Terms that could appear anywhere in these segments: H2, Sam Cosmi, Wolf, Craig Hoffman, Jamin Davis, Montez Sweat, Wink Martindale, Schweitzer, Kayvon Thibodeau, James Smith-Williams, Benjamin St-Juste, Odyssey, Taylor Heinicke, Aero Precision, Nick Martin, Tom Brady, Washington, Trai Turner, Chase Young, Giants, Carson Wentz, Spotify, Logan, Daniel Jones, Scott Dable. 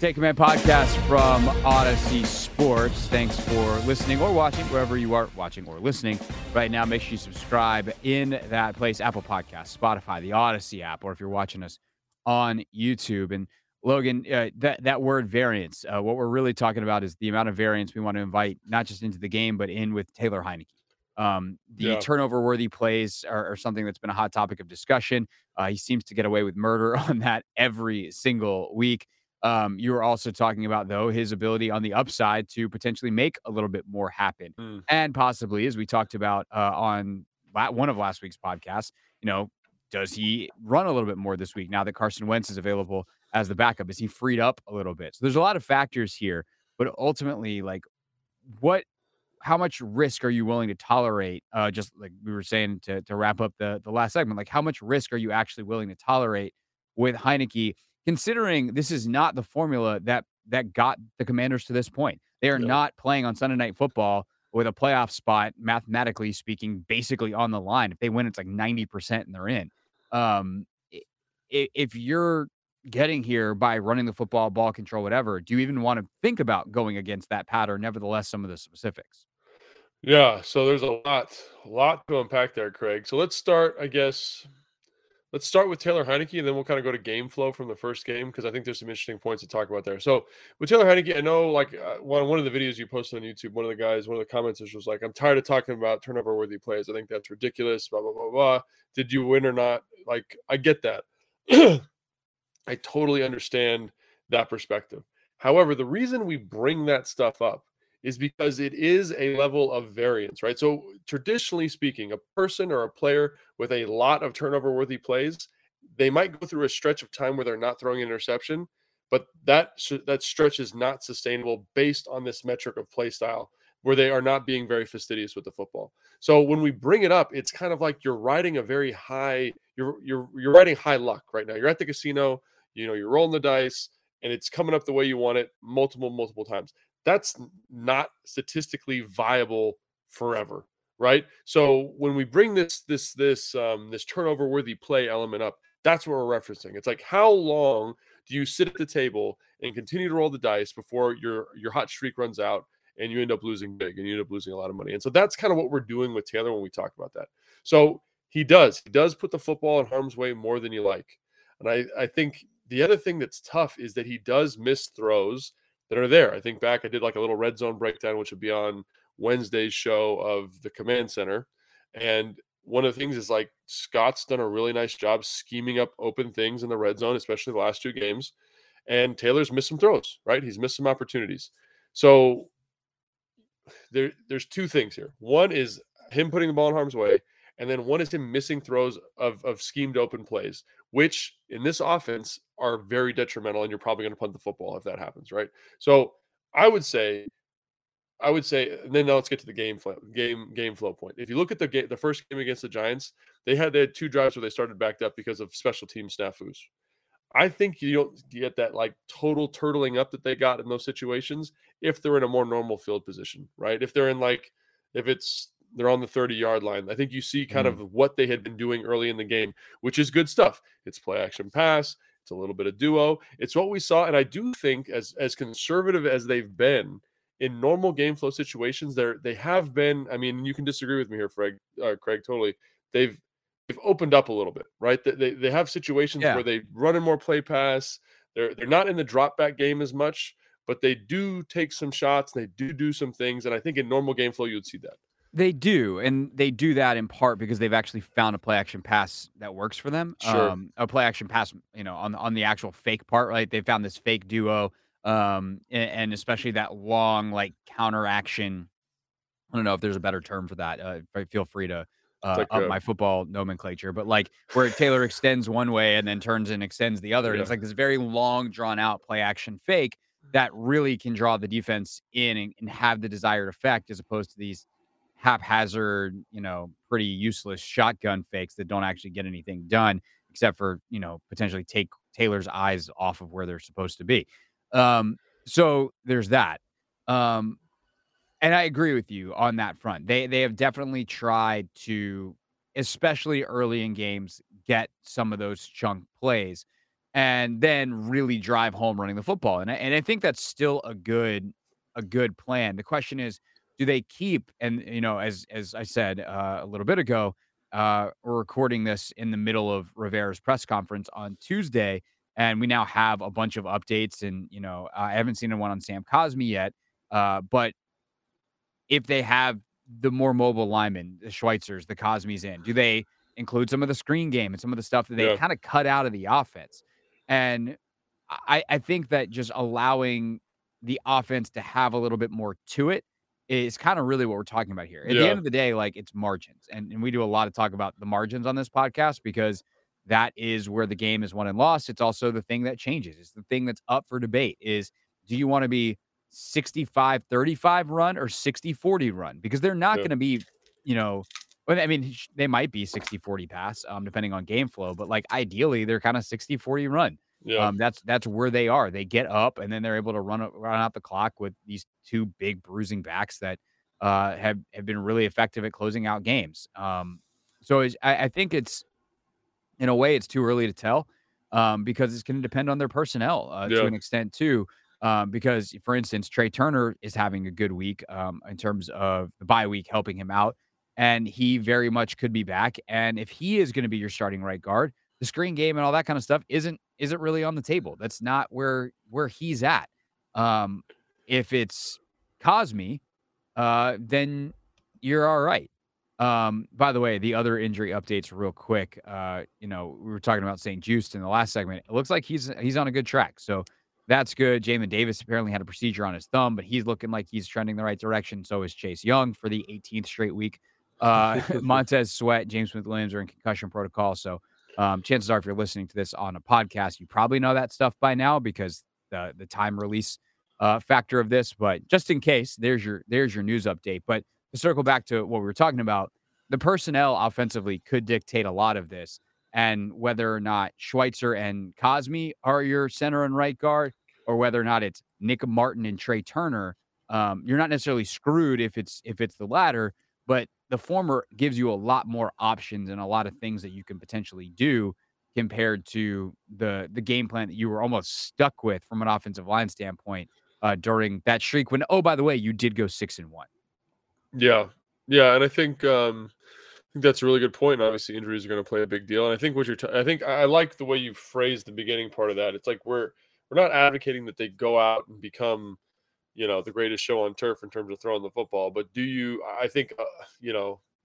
Take Command podcast from Odyssey Sports. Thanks for listening or watching, wherever you are watching or listening right now. Make sure you subscribe in that place, Apple Podcasts, Spotify, the Odyssey app, or if you're watching us on YouTube. And Logan, that word variance, what we're really talking about is the amount of variance we want to invite, not just into the game, but in with Taylor Heinicke. Turnover-worthy plays are something that's been a hot topic of discussion. He seems to get away with murder on that every single week. You were also talking about, though, his ability on the upside to potentially make a little bit more happen. And possibly, as we talked about on one of last week's podcasts, you know, does he run a little bit more this week now that Carson Wentz is available as the backup? Is he freed up a little bit? So there's a lot of factors here, but ultimately, like, how much risk are you willing to tolerate? Just like we were saying to wrap up the last segment, like, how much risk are you actually willing to tolerate with Heinicke, considering this is not the formula that got the Commanders to this point? They are not playing on Sunday Night Football with a playoff spot, mathematically speaking, basically on the line. If they win, it's like 90% and they're in. If you're getting here by running the football, ball control, whatever, do you even want to think about going against that pattern? Nevertheless, some of the specifics. Yeah, so there's a lot to unpack there, Craig. So let's start with Taylor Heinicke, and then we'll kind of go to game flow from the first game, because I think there's some interesting points to talk about there. So with Taylor Heinicke, I know, like, one of the videos you posted on YouTube, one of the commenters was like, I'm tired of talking about turnover-worthy plays. I think that's ridiculous, blah, blah, blah, blah. Did you win or not? Like, I get that. I totally understand that perspective. However, the reason we bring that stuff up is because it is a level of variance, right? So traditionally speaking, a person or a player with a lot of turnover-worthy plays, they might go through a stretch of time where they're not throwing an interception, but that stretch is not sustainable based on this metric of play style, where they are not being very fastidious with the football. So when we bring it up, it's kind of like you're riding a very high, you're riding high luck right now. You're at the casino, you know, you're rolling the dice, and it's coming up the way you want it multiple times. That's not statistically viable forever, right? So when we bring this turnover-worthy play element up, that's what we're referencing. It's like, how long do you sit at the table and continue to roll the dice before your hot streak runs out and you end up losing big and you end up losing a lot of money? And so that's kind of what we're doing with Taylor when we talk about that. So he does put the football in harm's way more than you like. And I think the other thing that's tough is that he does miss throws that are there. I think back, I did like a little red zone breakdown, which would be on Wednesday's show of the Command Center. And one of the things is, like, Scott's done a really nice job scheming up open things in the red zone, especially the last two games. And Taylor's missed some throws, right? He's missed some opportunities. So there's two things here. One is him putting the ball in harm's way, and then one is him missing throws of schemed open plays, which in this offense are very detrimental, and you're probably going to punt the football if that happens, right? So I would say, and then now let's get to the game flow point. If you look at the first game against the Giants, they had two drives where they started backed up because of special team snafus. I think you don't get that, like, total turtling up that they got in those situations if they're in a more normal field position, right? If they're in, like, they're on the 30-yard line. I think you see kind of what they had been doing early in the game, which is good stuff. It's play action pass. It's a little bit of duo. It's what we saw, and I do think as conservative as they've been in normal game flow situations, they have been. I mean, you can disagree with me here, Craig, totally. They've opened up a little bit, right? They have situations where they run in more play pass. They're not in the drop back game as much, but they do take some shots. They do some things, and I think in normal game flow you'd see that. They do, and they do that in part because they've actually found a play-action pass that works for them. Sure. A play-action pass, on the actual fake part, right? They found this fake duo, and especially that long, counteraction. I don't know if there's a better term for that. Feel free to up my football nomenclature, but where Taylor extends one way and then turns and extends the other. Yeah. And it's this very long, drawn-out play-action fake that really can draw the defense in and have the desired effect, as opposed to these haphazard, pretty useless shotgun fakes that don't actually get anything done except for, potentially take Taylor's eyes off of where they're supposed to be. So there's that. And I agree with you on that front. They have definitely tried to, especially early in games, get some of those chunk plays and then really drive home running the football. And I think that's still a good plan. The question is, do they keep, as I said a little bit ago, we're recording this in the middle of Rivera's press conference on Tuesday, and we now have a bunch of updates, and, I haven't seen one on Sam Cosmi yet, but if they have the more mobile linemen, the Schweitzers, the Cosmis in, do they include some of the screen game and some of the stuff that they kind of cut out of the offense? And I think that just allowing the offense to have a little bit more to it is kind of really what we're talking about here. At the end of the day, it's margins. And we do a lot of talk about the margins on this podcast because that is where the game is won and lost. It's also the thing that changes. It's the thing that's up for debate is, do you want to be 65-35 run or 60-40 run? Because they're not going to be, they might be 60-40 pass, depending on game flow. But ideally, they're kind of 60-40 run. Yeah. That's where they are. They get up and then they're able to run out the clock with these two big bruising backs that have been really effective at closing out games. So I think it's, in a way, it's too early to tell because it's going to depend on their personnel to an extent too. Because, for instance, Trai Turner is having a good week in terms of the bye week helping him out, and he very much could be back. And if he is going to be your starting right guard, the screen game and all that kind of stuff isn't really on the table. That's not where he's at. If it's Cosmi, then you're all right. By the way, the other injury updates real quick. We were talking about St-Juste in the last segment. It looks like he's on a good track, so that's good. Jamin Davis apparently had a procedure on his thumb, but he's looking like he's trending the right direction. So is Chase Young for the 18th straight week. Montez Sweat, James Smith-Williams are in concussion protocol, so chances are, if you're listening to this on a podcast, you probably know that stuff by now because the time release factor of this. But just in case, there's your news update. But to circle back to what we were talking about, the personnel offensively could dictate a lot of this, and whether or not Schweitzer and Cosmi are your center and right guard, or whether or not it's Nick Martin and Trai Turner, you're not necessarily screwed if it's the latter, but the former gives you a lot more options and a lot of things that you can potentially do compared to the game plan that you were almost stuck with from an offensive line standpoint during that streak when, oh, by the way, you did go 6-1. Yeah. Yeah. And I think that's a really good point. Obviously, injuries are going to play a big deal. And I think I like the way you phrased the beginning part of that. It's like, we're not advocating that they go out and become, the greatest show on turf in terms of throwing the football. But I think,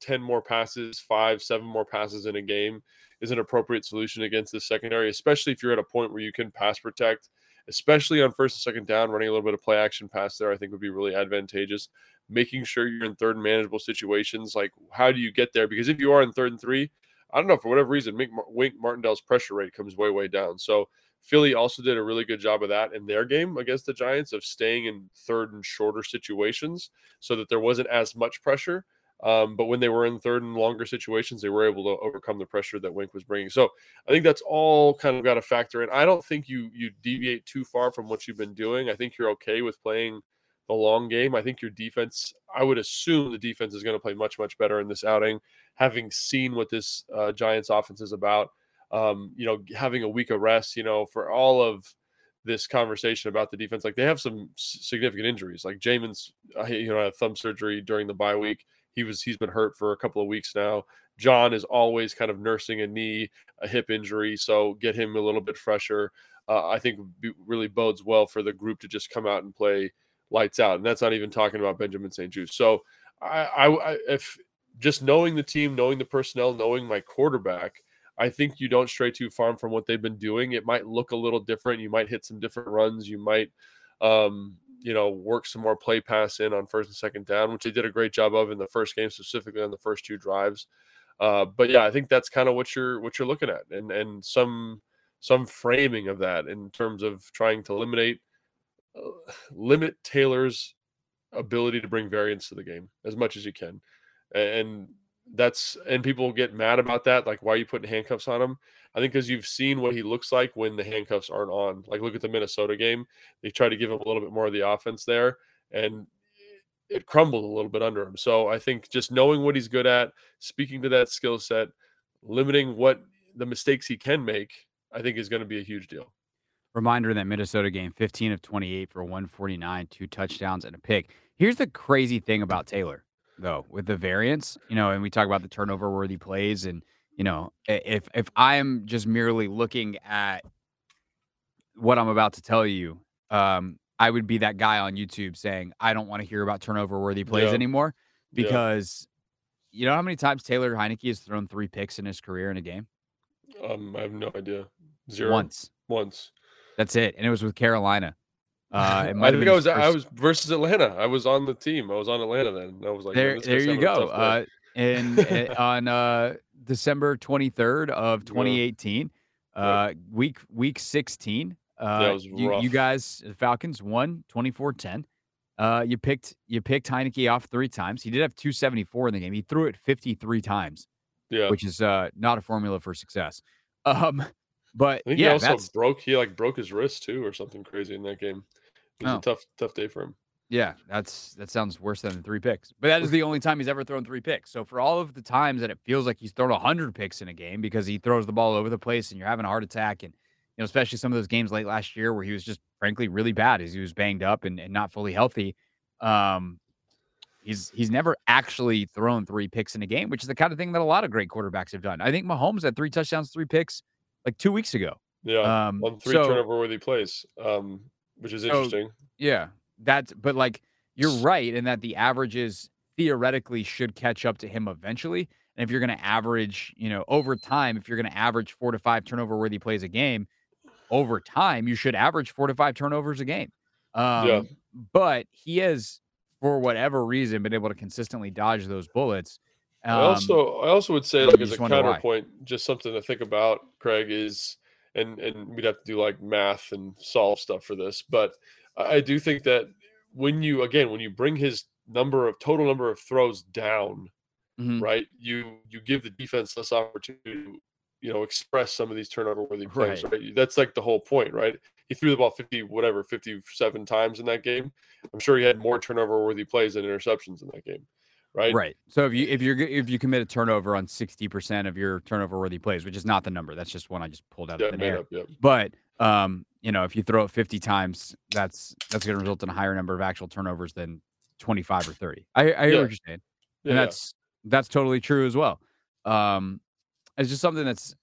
10 more passes, 7 more passes in a game is an appropriate solution against the secondary, especially if you're at a point where you can pass protect, especially on first and second down. Running a little bit of play action pass there, I think, would be really advantageous. Making sure you're in third and manageable situations. Like, how do you get there? Because if you are in 3rd and 3, I don't know, for whatever reason, Wink Martindale's pressure rate comes way, way down. So Philly also did a really good job of that in their game against the Giants, of staying in third and shorter situations so that there wasn't as much pressure. But when they were in third and longer situations, they were able to overcome the pressure that Wink was bringing. So I think that's all kind of got to factor in. I don't think you deviate too far from what you've been doing. I think you're okay with playing the long game. I think your defense, I would assume the defense is going to play much, much better in this outing, having seen what this Giants offense is about. Having a week of rest, for all of this conversation about the defense, they have some significant injuries. Like Jamin's, had thumb surgery during the bye week. He's been hurt for a couple of weeks now. John is always kind of nursing a hip injury. So get him a little bit fresher. I think really bodes well for the group to just come out and play lights out. And that's not even talking about Benjamin St-Juste. So If just knowing the team, knowing the personnel, knowing my quarterback, I think you don't stray too far from what they've been doing. It might look a little different. You might hit some different runs. You might, work some more play pass in on first and second down, which they did a great job of in the first game, specifically on the first two drives. But yeah, I think that's kind of what you're looking at, and some framing of that in terms of trying to limit Taylor's ability to bring variance to the game as much as you can. And people get mad about that. Like, why are you putting handcuffs on him? I think because you've seen what he looks like when the handcuffs aren't on. Like, look at the Minnesota game. They tried to give him a little bit more of the offense there, and it crumbled a little bit under him. So I think just knowing what he's good at, speaking to that skill set, limiting what the mistakes he can make, I think is going to be a huge deal. Reminder in that Minnesota game, 15 of 28 for 149, 2 touchdowns and a pick. Here's the crazy thing about Taylor, though, with the variance, and we talk about the turnover-worthy plays, and, if I'm just merely looking at what I'm about to tell you, I would be that guy on YouTube saying, I don't want to hear about turnover-worthy plays anymore, because you know how many times Taylor Heinicke has thrown 3 picks in his career in a game? I have no idea. 0. Once. That's it. And it was with Carolina. I was versus Atlanta. I was on the team. I was on Atlanta then. I was like, there you go. On December 23rd of 2018, week 16, that was rough. You guys, the Falcons won 24-10. You picked Heinicke off 3 times. He did have 274 in the game. He threw it 53 times, which is not a formula for success. But I think he also broke his wrist too, or something crazy in that game. It was a tough day for him. Yeah, that sounds worse than 3 picks. But that is the only time he's ever thrown 3 picks. So for all of the times that it feels like he's thrown 100 picks in a game because he throws the ball over the place and you're having a heart attack, and especially some of those games late last year where he was just frankly really bad as he was banged up and not fully healthy. He's never actually thrown 3 picks in a game, which is the kind of thing that a lot of great quarterbacks have done. I think Mahomes had 3 touchdowns, 3 picks. Like 2 weeks ago. Yeah. On 3 turnover-worthy plays, which is interesting. Yeah. But like, you're right in that the averages theoretically should catch up to him eventually. And if you're going to average, over time, if you're going to average 4 to 5 turnover-worthy plays a game, over time, you should average 4 to 5 turnovers a game. But he has, for whatever reason, been able to consistently dodge those bullets. I also would say, like, as a counterpoint, just something to think about, Craig, is, and we'd have to do like math and solve stuff for this, but I do think that when you bring his total number of throws down, right, you give the defense less opportunity to, express some of these turnover-worthy plays, right? That's like the whole point, right? He threw the ball 57 times in that game. I'm sure he had more turnover-worthy plays than interceptions in that game. Right. So if you commit a turnover on 60% of your turnover-worthy plays, which is not the number, that's just one I just pulled out of the air. But if you throw it 50 times, that's going to result in a higher number of actual turnovers than 25 or 30. I hear what you're saying, and that's totally true as well. It's just something that's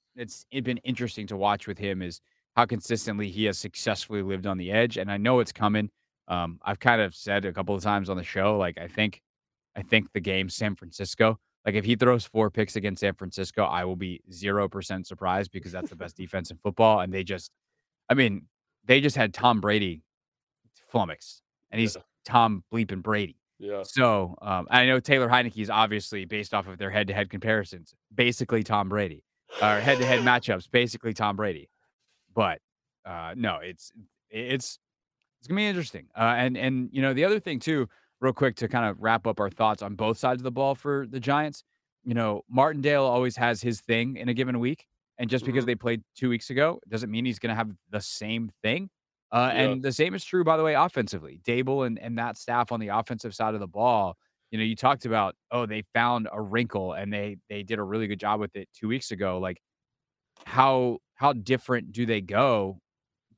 been interesting to watch with him is how consistently he has successfully lived on the edge, and I know it's coming. I've kind of said a couple of times on the show, like I think the game San Francisco, like if he throws 4 picks against San Francisco, I will be 0% surprised because that's the best defense in football. And they just had Tom Brady flummox, and he's Tom bleeping Brady. Yeah. So I know Taylor Heinicke is obviously, based off of their head-to-head comparisons, basically Tom Brady, or head-to-head matchups, basically Tom Brady. But no, it's going to be interesting. And the other thing too, real quick to kind of wrap up our thoughts on both sides of the ball for the Giants. Martindale always has his thing in a given week. And just because they played 2 weeks ago doesn't mean he's going to have the same thing. And the same is true, by the way, offensively. Dable and that staff on the offensive side of the ball, you talked about, they found a wrinkle and they did a really good job with it 2 weeks ago. Like how different do they go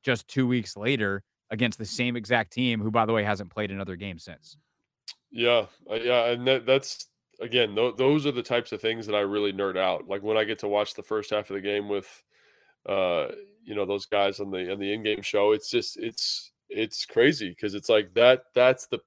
just 2 weeks later against the same exact team who, by the way, hasn't played another game since? Yeah, and that's again. Those are the types of things that I really nerd out. Like when I get to watch the first half of the game with, those guys on the in-game show. It's just it's crazy because it's like that's the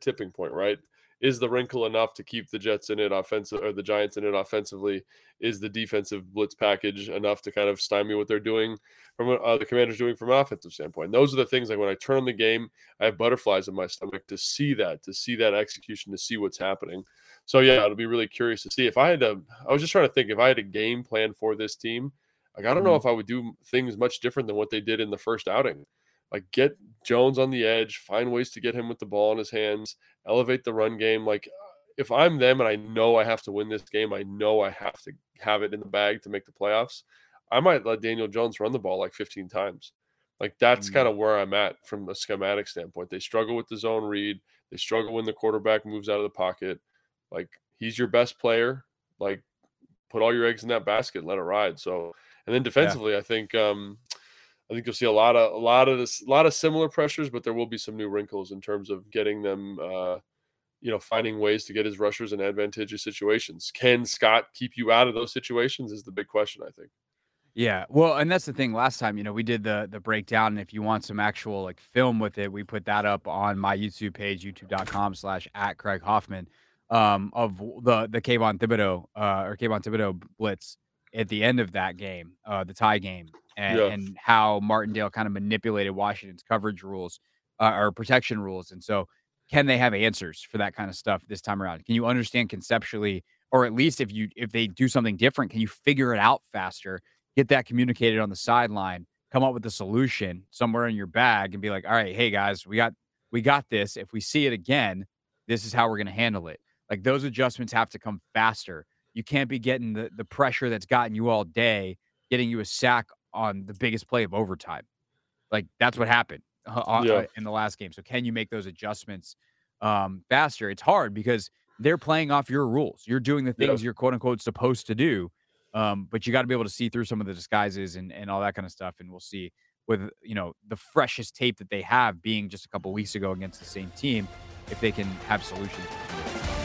tipping point, right? Is the wrinkle enough to keep the Jets in it offensive, or the Giants in it offensively? Is the defensive blitz package enough to kind of stymie what they're doing from what the Commanders doing from an offensive standpoint? And those are the things, like when I turn on the game, I have butterflies in my stomach to see that execution, to see what's happening. So yeah, it'll be really curious to see. If I had to, I was just trying to think, if I had a game plan for this team, like, I don't know if I would do things much different than what they did in the first outing. Like, get Jones on the edge, find ways to get him with the ball in his hands, elevate the run game. Like, if I'm them and I know I have to win this game, I know I have to have it in the bag to make the playoffs, I might let Daniel Jones run the ball like 15 times. Like, that's kind of where I'm at from a schematic standpoint. They struggle with the zone read. They struggle when the quarterback moves out of the pocket. Like, he's your best player. Like, put all your eggs in that basket, let it ride. So, and then defensively, yeah. I think you'll see a lot of similar pressures, but there will be some new wrinkles in terms of getting them, finding ways to get his rushers in advantageous situations. Can Scott keep you out of those situations is the big question, I think. Yeah, well, and that's the thing. Last time, we did the breakdown, and if you want some actual like film with it, we put that up on my YouTube page, youtube.com/@CraigHoffman, of the Kayvon Thibodeau blitz at the end of that game, the tie game. And how Martindale kind of manipulated Washington's coverage rules or protection rules. And so can they have answers for that kind of stuff this time around? Can you understand conceptually, or at least if they do something different, can you figure it out faster, get that communicated on the sideline, come up with a solution somewhere in your bag and be like, all right, hey guys, we got this. If we see it again, this is how we're going to handle it. Like, those adjustments have to come faster. You can't be getting the pressure that's gotten you all day, getting you a sack on the biggest play of overtime. Like, that's what happened in the last game. So can you make those adjustments faster? It's hard because they're playing off your rules. You're doing the things you're quote unquote supposed to do. But you got to be able to see through some of the disguises and all that kind of stuff. And we'll see with, the freshest tape that they have being just a couple weeks ago against the same team, if they can have solutions.